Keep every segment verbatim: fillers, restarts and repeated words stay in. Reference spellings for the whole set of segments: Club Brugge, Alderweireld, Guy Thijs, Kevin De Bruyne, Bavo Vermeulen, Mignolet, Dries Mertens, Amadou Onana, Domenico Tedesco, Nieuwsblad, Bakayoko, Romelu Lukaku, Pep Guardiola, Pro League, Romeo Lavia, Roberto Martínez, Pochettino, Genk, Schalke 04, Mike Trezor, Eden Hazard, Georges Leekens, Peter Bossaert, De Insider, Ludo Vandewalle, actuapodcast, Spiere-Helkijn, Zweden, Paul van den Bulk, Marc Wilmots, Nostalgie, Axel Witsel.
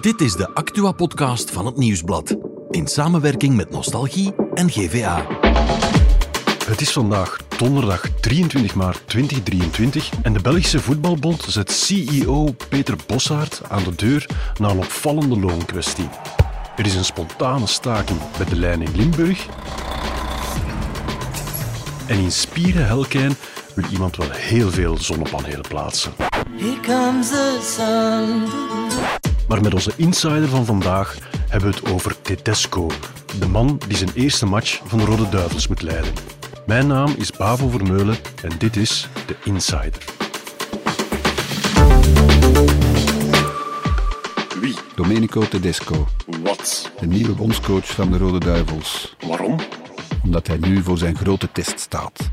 Dit is de Actua-podcast van het Nieuwsblad, in samenwerking met Nostalgie en G V A. Het is vandaag donderdag drieëntwintig maart tweeduizend drieëntwintig en de Belgische Voetbalbond zet C E O Peter Bossaert aan de deur na een opvallende loonkwestie. Er is een spontane staking bij de lijn in Limburg. En in Spiere-Helkijn wil iemand wel heel veel zonnepanelen plaatsen. Here comes the sun. Maar met onze insider van vandaag hebben we het over Tedesco, de man die zijn eerste match van de Rode Duivels moet leiden. Mijn naam is Bavo Vermeulen en dit is de Insider. Wie? Domenico Tedesco. Wat? De nieuwe bondscoach van de Rode Duivels. Waarom? Omdat hij nu voor zijn grote test staat.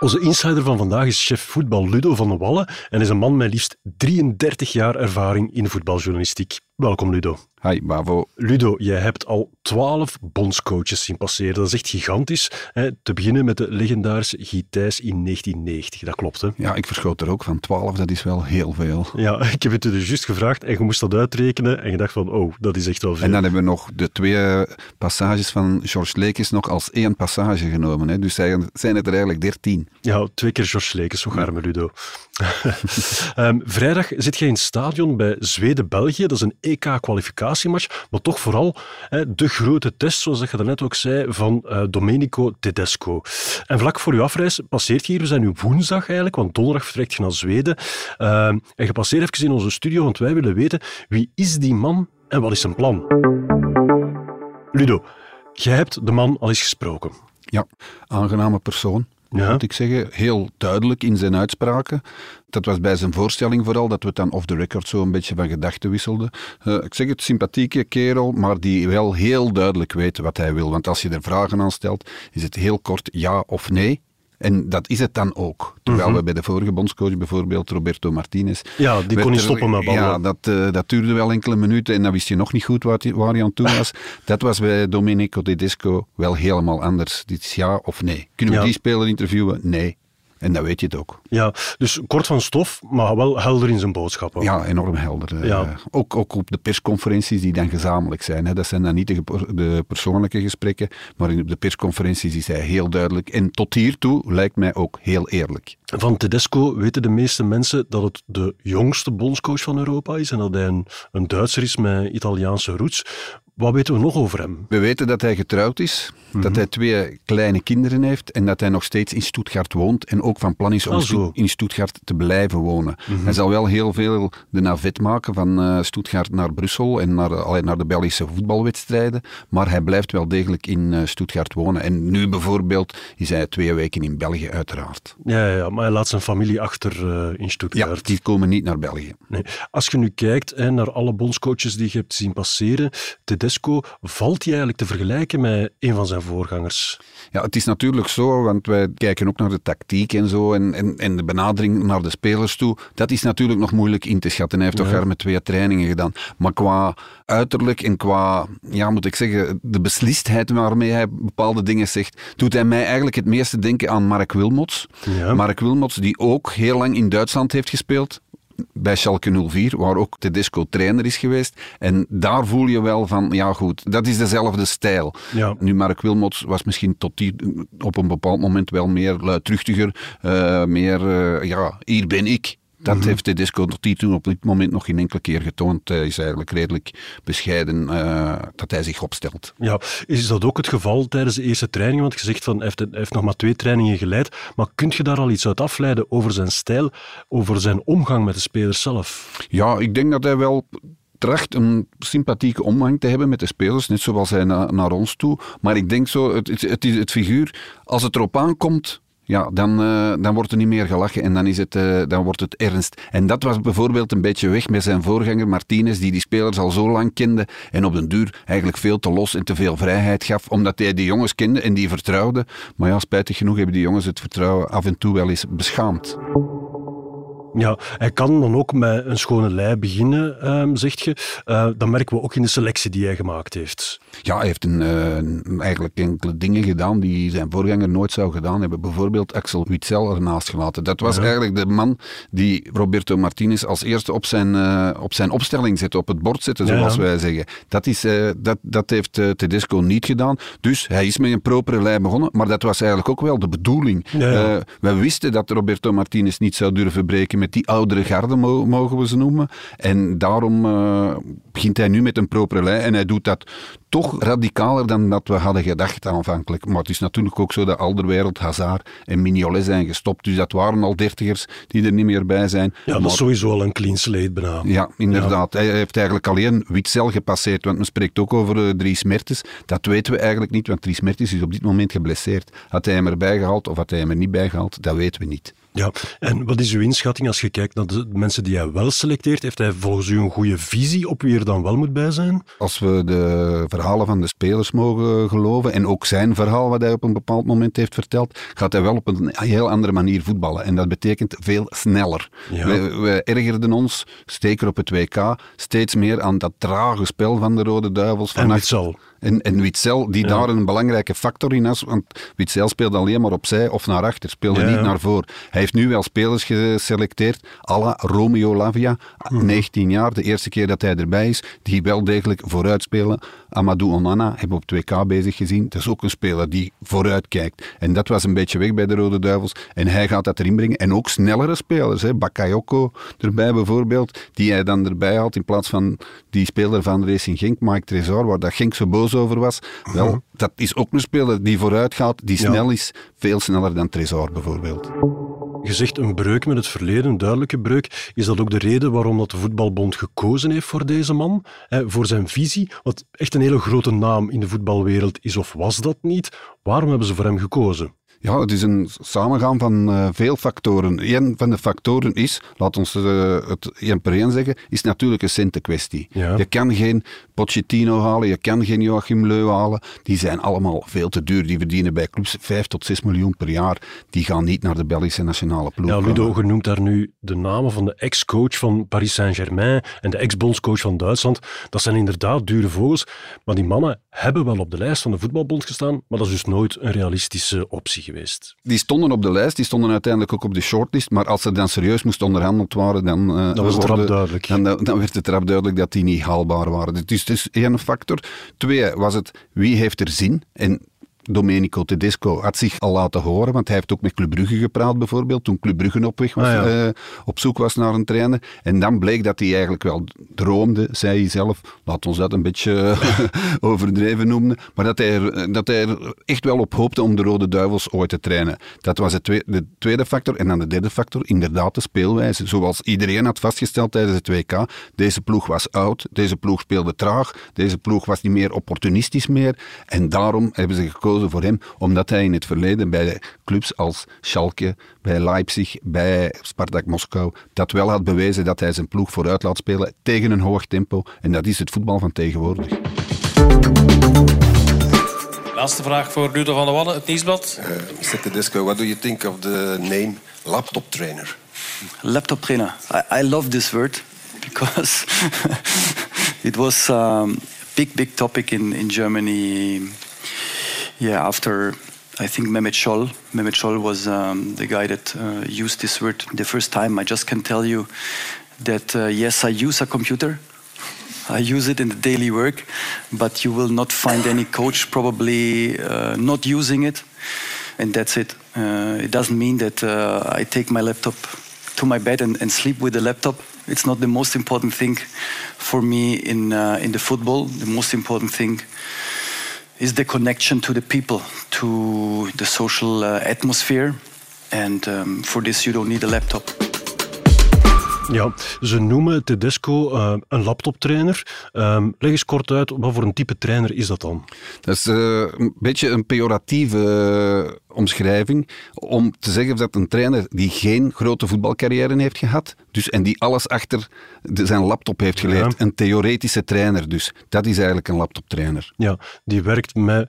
Onze insider van vandaag is chef voetbal Ludo Vandewalle en is een man met liefst drieëndertig jaar ervaring in voetbaljournalistiek. Welkom, Ludo. Hi, Bavo. Ludo, jij hebt al twaalf bondscoaches zien passeren. Dat is echt gigantisch. Hè? Te beginnen met de legendarische Guy Thijs in negentien negentig. Dat klopt, hè? Ja, ik verschoot er ook van. twaalf, dat is wel heel veel. Ja, ik heb het je dus juist gevraagd en je moest dat uitrekenen en je dacht van, oh, dat is echt wel veel. En dan hebben we nog de twee passages van Georges Leekens nog als één passage genomen. Hè? Dus zijn het er eigenlijk dertien. Ja, twee keer Georges Leekens. Zo arme Ludo. um, vrijdag zit jij in het stadion bij Zweden-België. Dat is een E K-kwalificatiematch, maar toch vooral hè, de grote test, zoals je daarnet ook zei, van uh, Domenico Tedesco. En vlak voor je afreis passeert je hier, we zijn nu woensdag eigenlijk, want donderdag vertrekt je naar Zweden. Uh, en je passeert even in onze studio, want wij willen weten wie is die man en wat is zijn plan? Ludo, jij hebt de man al eens gesproken. Ja, aangename persoon. Ja. Moet ik zeggen, heel duidelijk in zijn uitspraken. Dat was bij zijn voorstelling vooral, dat we het dan off the record zo een beetje van gedachten wisselden. Uh, ik zeg het, sympathieke kerel, maar die wel heel duidelijk weet wat hij wil. Want als je er vragen aan stelt, is het heel kort ja of nee. En dat is het dan ook. Terwijl uh-huh. we bij de vorige bondscoach, bijvoorbeeld Roberto Martínez... Ja, die kon niet er, stoppen met ballen. Ja, dat, uh, dat duurde wel enkele minuten en dan wist je nog niet goed waar, die, waar hij aan toe was. Dat was bij Domenico Tedesco wel helemaal anders. Dit is ja of nee. Kunnen we ja. die speler interviewen? Nee. En dan weet je het ook. Ja, dus kort van stof, maar wel helder in zijn boodschappen. Ja, enorm helder. Ja. Ook, ook op de persconferenties die dan gezamenlijk zijn. Dat zijn dan niet de persoonlijke gesprekken, maar op de persconferenties is hij heel duidelijk. En tot hiertoe lijkt mij ook heel eerlijk. Van Tedesco weten de meeste mensen dat het de jongste bondscoach van Europa is en dat hij een, een Duitser is met Italiaanse roots. Wat weten we nog over hem? We weten dat hij getrouwd is, mm-hmm. dat hij twee kleine kinderen heeft en dat hij nog steeds in Stuttgart woont en ook van plan is om ah, in Stuttgart te blijven wonen. Mm-hmm. Hij zal wel heel veel de navet maken van uh, Stuttgart naar Brussel en naar, naar de Belgische voetbalwedstrijden, maar hij blijft wel degelijk in uh, Stuttgart wonen. En nu bijvoorbeeld is hij twee weken in België, uiteraard. Ja, ja, maar hij laat zijn familie achter uh, in Stuttgart. Ja, die komen niet naar België. Nee. Als je nu kijkt hè, naar alle bondscoaches die je hebt zien passeren, Tedesco, valt hij eigenlijk te vergelijken met een van zijn voorgangers? Ja, het is natuurlijk zo, want wij kijken ook naar de tactiek en zo en, en, en de benadering naar de spelers toe. Dat is natuurlijk nog moeilijk in te schatten. Hij heeft ja. toch haar met twee trainingen gedaan. Maar qua uiterlijk en qua, ja, moet ik zeggen, de beslistheid waarmee hij bepaalde dingen zegt, doet hij mij eigenlijk het meeste denken aan Marc Wilmots. Ja. Marc Wilmots, die ook heel lang in Duitsland heeft gespeeld. Bij Schalke nul vier, waar ook Tedesco trainer is geweest. En daar voel je wel van, ja goed, dat is dezelfde stijl. Ja. Nu, Marc Wilmots was misschien tot die, op een bepaald moment wel meer luidruchtiger, uh, meer, uh, ja, hier ben ik. Dat mm-hmm. heeft Tedesco tot die toen op dit moment nog geen enkele keer getoond. Hij is eigenlijk redelijk bescheiden uh, dat hij zich opstelt. Ja, is dat ook het geval tijdens de eerste training? Want je zegt van, hij heeft, hij heeft nog maar twee trainingen geleid. Maar kun je daar al iets uit afleiden over zijn stijl, over zijn omgang met de spelers zelf? Ja, ik denk dat hij wel... tracht een sympathieke omgang te hebben met de spelers, net zoals hij na, naar ons toe. Maar ik denk zo, het, het, het is het figuur, als het erop aankomt, ja, dan, uh, dan wordt er niet meer gelachen en dan, is het, uh, dan wordt het ernst. En dat was bijvoorbeeld een beetje weg met zijn voorganger Martínez, die die spelers al zo lang kende en op den duur eigenlijk veel te los en te veel vrijheid gaf, omdat hij die jongens kende en die vertrouwde. Maar ja, spijtig genoeg hebben die jongens het vertrouwen af en toe wel eens beschaamd. Ja, hij kan dan ook met een schone lei beginnen, um, zegt je. Uh, dat merken we ook in de selectie die hij gemaakt heeft. Ja, hij heeft een, uh, eigenlijk enkele dingen gedaan die zijn voorganger nooit zou gedaan hebben. Bijvoorbeeld Axel Witsel ernaast gelaten. Dat was ja. eigenlijk de man die Roberto Martínez als eerste op zijn, uh, op zijn opstelling zette, op het bord zette, zoals ja, ja. wij zeggen. Dat, is, uh, dat, dat heeft uh, Tedesco niet gedaan. Dus hij is met een propere lei begonnen, maar dat was eigenlijk ook wel de bedoeling. Ja, ja. Uh, we wisten dat Roberto Martínez niet zou durven breken met die oudere garde, mogen we ze noemen. En daarom uh, begint hij nu met een propere lijn. En hij doet dat toch radicaler dan dat we hadden gedacht aanvankelijk. Maar het is natuurlijk ook zo dat Alderweireld, Hazard en Mignolet zijn gestopt. Dus dat waren al dertigers die er niet meer bij zijn. Ja, dat maar, is sowieso al een clean slate bijna. Ja, inderdaad. Ja. Hij heeft eigenlijk alleen Witsel gepasseerd. Want men spreekt ook over uh, Dries Mertens. Dat weten we eigenlijk niet, want Dries Mertens is op dit moment geblesseerd. Had hij hem erbij gehaald of had hij hem er niet bij gehaald, dat weten we niet. Ja, en wat is uw inschatting als je kijkt naar de mensen die hij wel selecteert? Heeft hij volgens u een goede visie op wie er dan wel moet bij zijn? Als we de verhalen van de spelers mogen geloven, en ook zijn verhaal wat hij op een bepaald moment heeft verteld, gaat hij wel op een heel andere manier voetballen. En dat betekent veel sneller. Ja. We, we ergerden ons, zeker op het W K, steeds meer aan dat trage spel van de Rode Duivels. Van en Witsel. En, en Witsel, die ja. daar een belangrijke factor in was, want Witsel speelde alleen maar opzij of naar achter, speelde ja. niet naar voor. Hij heeft nu wel spelers geselecteerd, à la Romeo Lavia, negentien jaar, de eerste keer dat hij erbij is, die wel degelijk vooruit spelen. Amadou Onana hebben we op het W K bezig gezien, dat is ook een speler die vooruit kijkt. En dat was een beetje weg bij de Rode Duivels en hij gaat dat erin brengen. En ook snellere spelers, hè. Bakayoko erbij bijvoorbeeld, die hij dan erbij haalt in plaats van die speler van Racing Genk, Mike Trezor, waar dat Genk zo boos over was. Wel, dat is ook een speler die vooruit gaat, die snel ja. is, veel sneller dan Trezor bijvoorbeeld. Je zegt een breuk met het verleden, een duidelijke breuk. Is dat ook de reden waarom dat de voetbalbond gekozen heeft voor deze man? He, voor zijn visie? Wat echt een hele grote naam in de voetbalwereld is, of was dat niet? Waarom hebben ze voor hem gekozen? Ja, het is een samengaan van uh, veel factoren. Een van de factoren is, laat ons uh, het één per één zeggen, is natuurlijk een centenkwestie. Ja. Je kan geen Pochettino halen, je kan geen Joachim Löw halen. Die zijn allemaal veel te duur. Die verdienen bij clubs vijf tot zes miljoen per jaar. Die gaan niet naar de Belgische nationale ploeg. Ja, Ludo, je noemt daar nu de namen van de ex-coach van Paris Saint-Germain en de ex-bondscoach van Duitsland. Dat zijn inderdaad dure vogels. Maar die mannen hebben wel op de lijst van de voetbalbond gestaan, maar dat is dus nooit een realistische optie geweest. Die stonden op de lijst, die stonden uiteindelijk ook op de shortlist, maar als ze dan serieus moesten onderhandeld worden, dan, uh, dat was het rap duidelijk. Dan, dan werd het rap duidelijk dat die niet haalbaar waren. Dus het is één factor. Twee was het, wie heeft er zin? En Domenico Tedesco had zich al laten horen, want hij heeft ook met Club Brugge gepraat bijvoorbeeld, toen Club Brugge op, weg was, ah, ja. uh, op zoek was naar een trainer. En dan bleek dat hij eigenlijk wel droomde, zei hij zelf, laat ons dat een beetje overdreven noemen, maar dat hij, er, dat hij er echt wel op hoopte om de Rode Duivels ooit te trainen. Dat was het tweede, de tweede factor. En dan de derde factor, inderdaad de speelwijze. Zoals iedereen had vastgesteld tijdens het W K, deze ploeg was oud, deze ploeg speelde traag, deze ploeg was niet meer opportunistisch meer. En daarom hebben ze gekozen voor hem, omdat hij in het verleden bij clubs als Schalke, bij Leipzig, bij Spartak Moskou, dat wel had bewezen dat hij zijn ploeg vooruit laat spelen tegen een hoog tempo. En dat is het voetbal van tegenwoordig. Laatste vraag voor Ludo Vandewalle, het Nieuwsblad. Uh, mister Tedesco, what do you think of the name laptop trainer? Laptop trainer. I, I love this word because it was a big, big topic in, in Germany. Yeah, after I think Mehmet Scholl. Mehmet Scholl was um, the guy that uh, used this word the first time. I just can tell you that uh, yes, I use a computer. I use it in the daily work, but you will not find any coach probably uh, not using it. And that's it. Uh, it doesn't mean that uh, I take my laptop to my bed and, and sleep with the laptop. It's not the most important thing for me in uh, in the football. The most important thing is the connection to the people, to the social uh, atmosphere. And um, for this you don't need a laptop. Ja, ze noemen Tedesco uh, een laptoptrainer. Um, leg eens kort uit, wat voor een type trainer is dat dan? Dat is uh, een beetje een pejoratieve uh, omschrijving om te zeggen dat een trainer die geen grote voetbalcarrière heeft gehad, dus, en die alles achter de, zijn laptop heeft geleerd, ja. een theoretische trainer dus. Dat is eigenlijk een laptoptrainer. Ja, die werkt met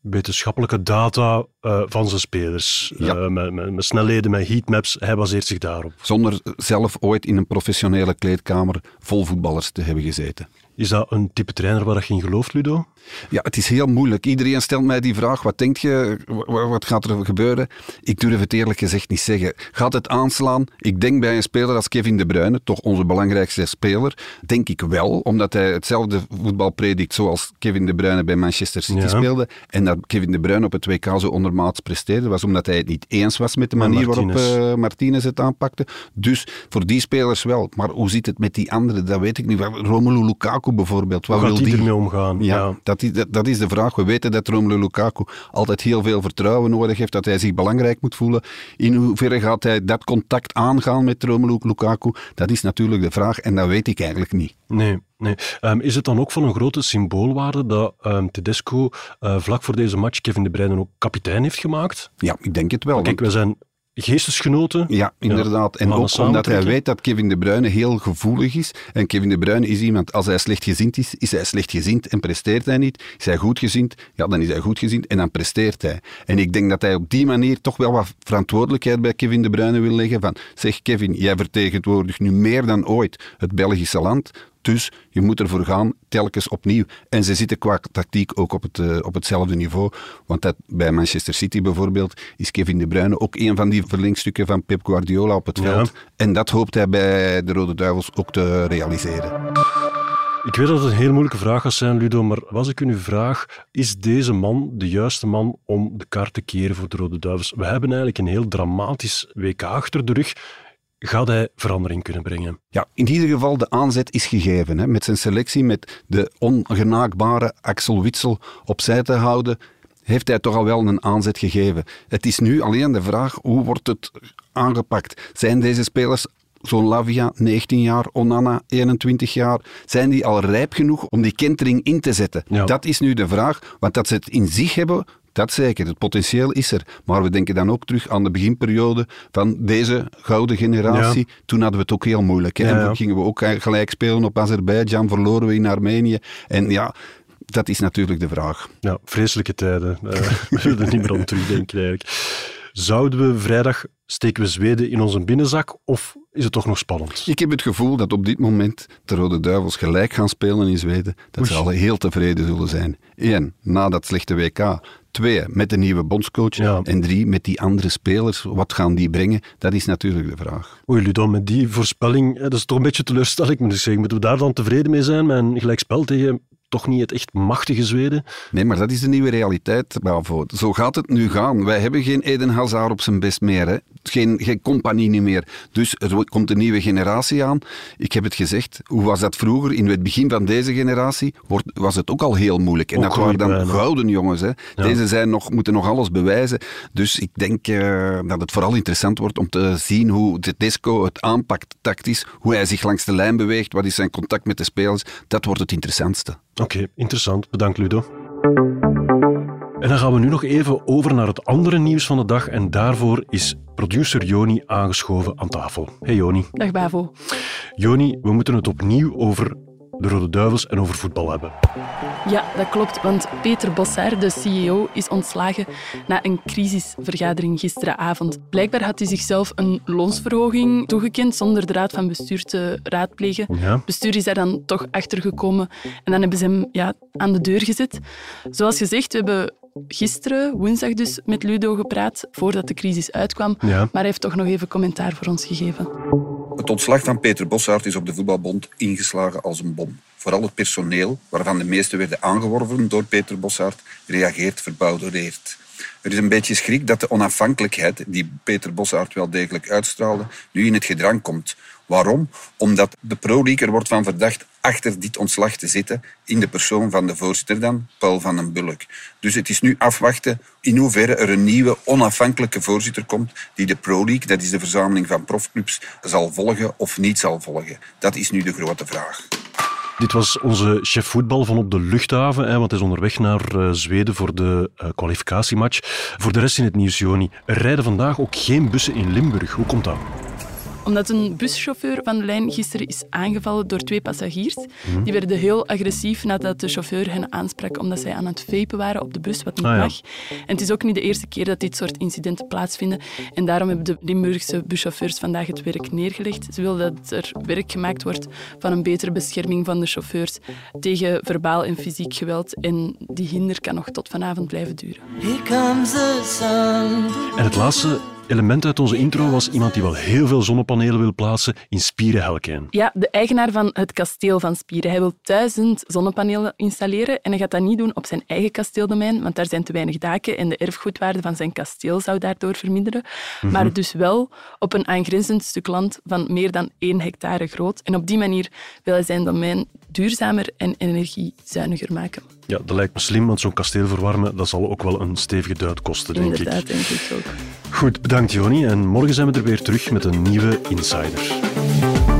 wetenschappelijke data uh, van zijn spelers. Ja. Uh, met, met, met snelheden, met heatmaps. Hij baseert zich daarop. Zonder zelf ooit in een professionele kleedkamer vol voetballers te hebben gezeten. Is dat een type trainer waar je in gelooft, Ludo? Ja, het is heel moeilijk. Iedereen stelt mij die vraag, wat denk je, wat gaat er gebeuren? Ik durf het eerlijk gezegd niet zeggen. Gaat het aanslaan? Ik denk bij een speler als Kevin De Bruyne, toch onze belangrijkste speler, denk ik wel, omdat hij hetzelfde voetbal predikt zoals Kevin De Bruyne bij Manchester City ja. speelde. En dat Kevin De Bruyne op het W K zo ondermaats presteerde, was omdat hij het niet eens was met de manier waarop uh, Martínez het aanpakte. Dus voor die spelers wel. Maar hoe zit het met die anderen? Dat weet ik niet. Romelu Lukaku bijvoorbeeld. Wat wil die ermee omgaan? Ja, ja. Dat, is, dat, dat is de vraag. We weten dat Romelu Lukaku altijd heel veel vertrouwen nodig heeft, dat hij zich belangrijk moet voelen. In hoeverre gaat hij dat contact aangaan met Romelu Lukaku? Dat is natuurlijk de vraag en dat weet ik eigenlijk niet. Nee, nee. Um, is het dan ook van een grote symboolwaarde dat um, Tedesco uh, vlak voor deze match Kevin De Bruyne ook kapitein heeft gemaakt? Ja, ik denk het wel. Maar kijk, we zijn... geestesgenoten. Ja, inderdaad. Ja, en ook omdat hij weet dat Kevin De Bruyne heel gevoelig is. En Kevin De Bruyne is iemand, als hij slechtgezind is, is hij slechtgezind en presteert hij niet. Is hij goedgezind? Ja, dan is hij goedgezind en dan presteert hij. En ik denk dat hij op die manier toch wel wat verantwoordelijkheid bij Kevin De Bruyne wil leggen. Van, zeg Kevin, jij vertegenwoordigt nu meer dan ooit het Belgische land. Dus je moet ervoor gaan, telkens opnieuw. En ze zitten qua tactiek ook op, het, uh, op hetzelfde niveau. Want dat, bij Manchester City bijvoorbeeld is Kevin De Bruyne ook een van die verlengstukken van Pep Guardiola op het veld. Ja. En dat hoopt hij bij de Rode Duivels ook te realiseren. Ik weet dat het een heel moeilijke vraag gaat zijn, Ludo, maar als ik u nu vraag, is deze man de juiste man om de kaart te keren voor de Rode Duivels? We hebben eigenlijk een heel dramatisch W K achter de rug. Gaat hij verandering kunnen brengen? Ja, in ieder geval de aanzet is gegeven. Hè. Met zijn selectie, met de ongenaakbare Axel Witsel opzij te houden, heeft hij toch al wel een aanzet gegeven. Het is nu alleen de vraag, hoe wordt het aangepakt? Zijn deze spelers, zo'n Lavia, negentien jaar, Onana, eenentwintig jaar, zijn die al rijp genoeg om die kentering in te zetten? Ja. Dat is nu de vraag, want dat ze het in zich hebben... Dat zeker, het potentieel is er. Maar we denken dan ook terug aan de beginperiode van deze gouden generatie. Ja. Toen hadden we het ook heel moeilijk. Hè? Ja, ja. En toen gingen we ook gelijk spelen op Azerbeidzjan, verloren we in Armenië. En ja, dat is natuurlijk de vraag. Ja, vreselijke tijden. Uh, we zullen er niet meer aan terugdenken eigenlijk. Zouden we vrijdag, steken we Zweden in onze binnenzak of is het toch nog spannend? Ik heb het gevoel dat op dit moment de Rode Duivels gelijk gaan spelen in Zweden. Dat Oei. ze al heel tevreden zullen zijn. Eén, na dat slechte W K... Twee, met de nieuwe bondscoach. Ja. En drie, met die andere spelers. Wat gaan die brengen? Dat is natuurlijk de vraag. Oei, Ludo, met die voorspelling, dat is toch een beetje teleurstellend, moet ik zeggen. Moeten we daar dan tevreden mee zijn? Met een gelijkspel tegen toch niet het echt machtige Zweden? Nee, maar dat is de nieuwe realiteit, Bravo. Zo gaat het nu gaan. Wij hebben geen Eden Hazard op zijn best meer. Hè. Geen, geen Compagnie meer. Dus er komt een nieuwe generatie aan. Ik heb het gezegd, hoe was dat vroeger? In het begin van deze generatie was het ook al heel moeilijk. En dat waren dan gouden jongens. Hè. Ja. Deze zijn nog, moeten nog alles bewijzen. Dus ik denk uh, dat het vooral interessant wordt om te zien hoe Tedesco het aanpakt tactisch. Hoe hij zich langs de lijn beweegt. Wat is zijn contact met de spelers. Dat wordt het interessantste. Oké, okay, interessant. Bedankt, Ludo. En dan gaan we nu nog even over naar het andere nieuws van de dag. En daarvoor is producer Joni aangeschoven aan tafel. Hey Joni. Dag Bavo. Joni, we moeten het opnieuw over de Rode Duivels en over voetbal hebben. Ja, dat klopt, want Peter Bossaert, de C E O, is ontslagen na een crisisvergadering gisteravond. Blijkbaar had hij zichzelf een loonsverhoging toegekend zonder de raad van bestuur te raadplegen. Ja. Het bestuur is daar dan toch achter gekomen en dan hebben ze hem ja, aan de deur gezet. Zoals gezegd, we hebben gisteren, woensdag dus, met Ludo gepraat voordat de crisis uitkwam. Ja. Maar hij heeft toch nog even commentaar voor ons gegeven. Het ontslag van Peter Bossaert is op de voetbalbond ingeslagen als een bom. Vooral het personeel, waarvan de meesten werden aangeworven door Peter Bossaert, reageert verbouwereerd. Er is een beetje schrik dat de onafhankelijkheid die Peter Bossaert wel degelijk uitstraalde, nu in het gedrang komt. Waarom? Omdat de Pro League er wordt van verdacht achter dit ontslag te zitten in de persoon van de voorzitter dan, Paul van den Bulk. Dus het is nu afwachten in hoeverre er een nieuwe onafhankelijke voorzitter komt die de Pro League, dat is de verzameling van profclubs, zal volgen of niet zal volgen. Dat is nu de grote vraag. Dit was onze chef voetbal van op de luchthaven, hè, want hij is onderweg naar uh, Zweden voor de uh, kwalificatiematch. Voor de rest in het nieuws, Joni, er rijden vandaag ook geen bussen in Limburg. Hoe komt dat? Omdat een buschauffeur van de lijn gisteren is aangevallen door twee passagiers. Mm-hmm. Die werden heel agressief nadat de chauffeur hen aansprak omdat zij aan het vapen waren op de bus, wat niet ah, ja. mag. En het is ook niet de eerste keer dat dit soort incidenten plaatsvinden. En daarom hebben de Limburgse buschauffeurs vandaag het werk neergelegd. Ze willen dat er werk gemaakt wordt van een betere bescherming van de chauffeurs tegen verbaal en fysiek geweld. En die hinder kan nog tot vanavond blijven duren. Here comes the sun. En het laatste element uit onze intro was iemand die wel heel veel zonnepanelen wil plaatsen in Spiere-Helkijn. Ja, de eigenaar van het kasteel van Spieren. Hij wil duizend zonnepanelen installeren en hij gaat dat niet doen op zijn eigen kasteeldomein, want daar zijn te weinig daken en de erfgoedwaarde van zijn kasteel zou daardoor verminderen. Mm-hmm. Maar dus wel op een aangrenzend stuk land van meer dan één hectare groot. En op die manier wil hij zijn domein duurzamer en energiezuiniger maken. Ja, dat lijkt me slim, want zo'n kasteel verwarmen, dat zal ook wel een stevige duit kosten, denk ik. Inderdaad, denk ik ook. Goed, bedankt Joni. En morgen zijn we er weer terug met een nieuwe Insider.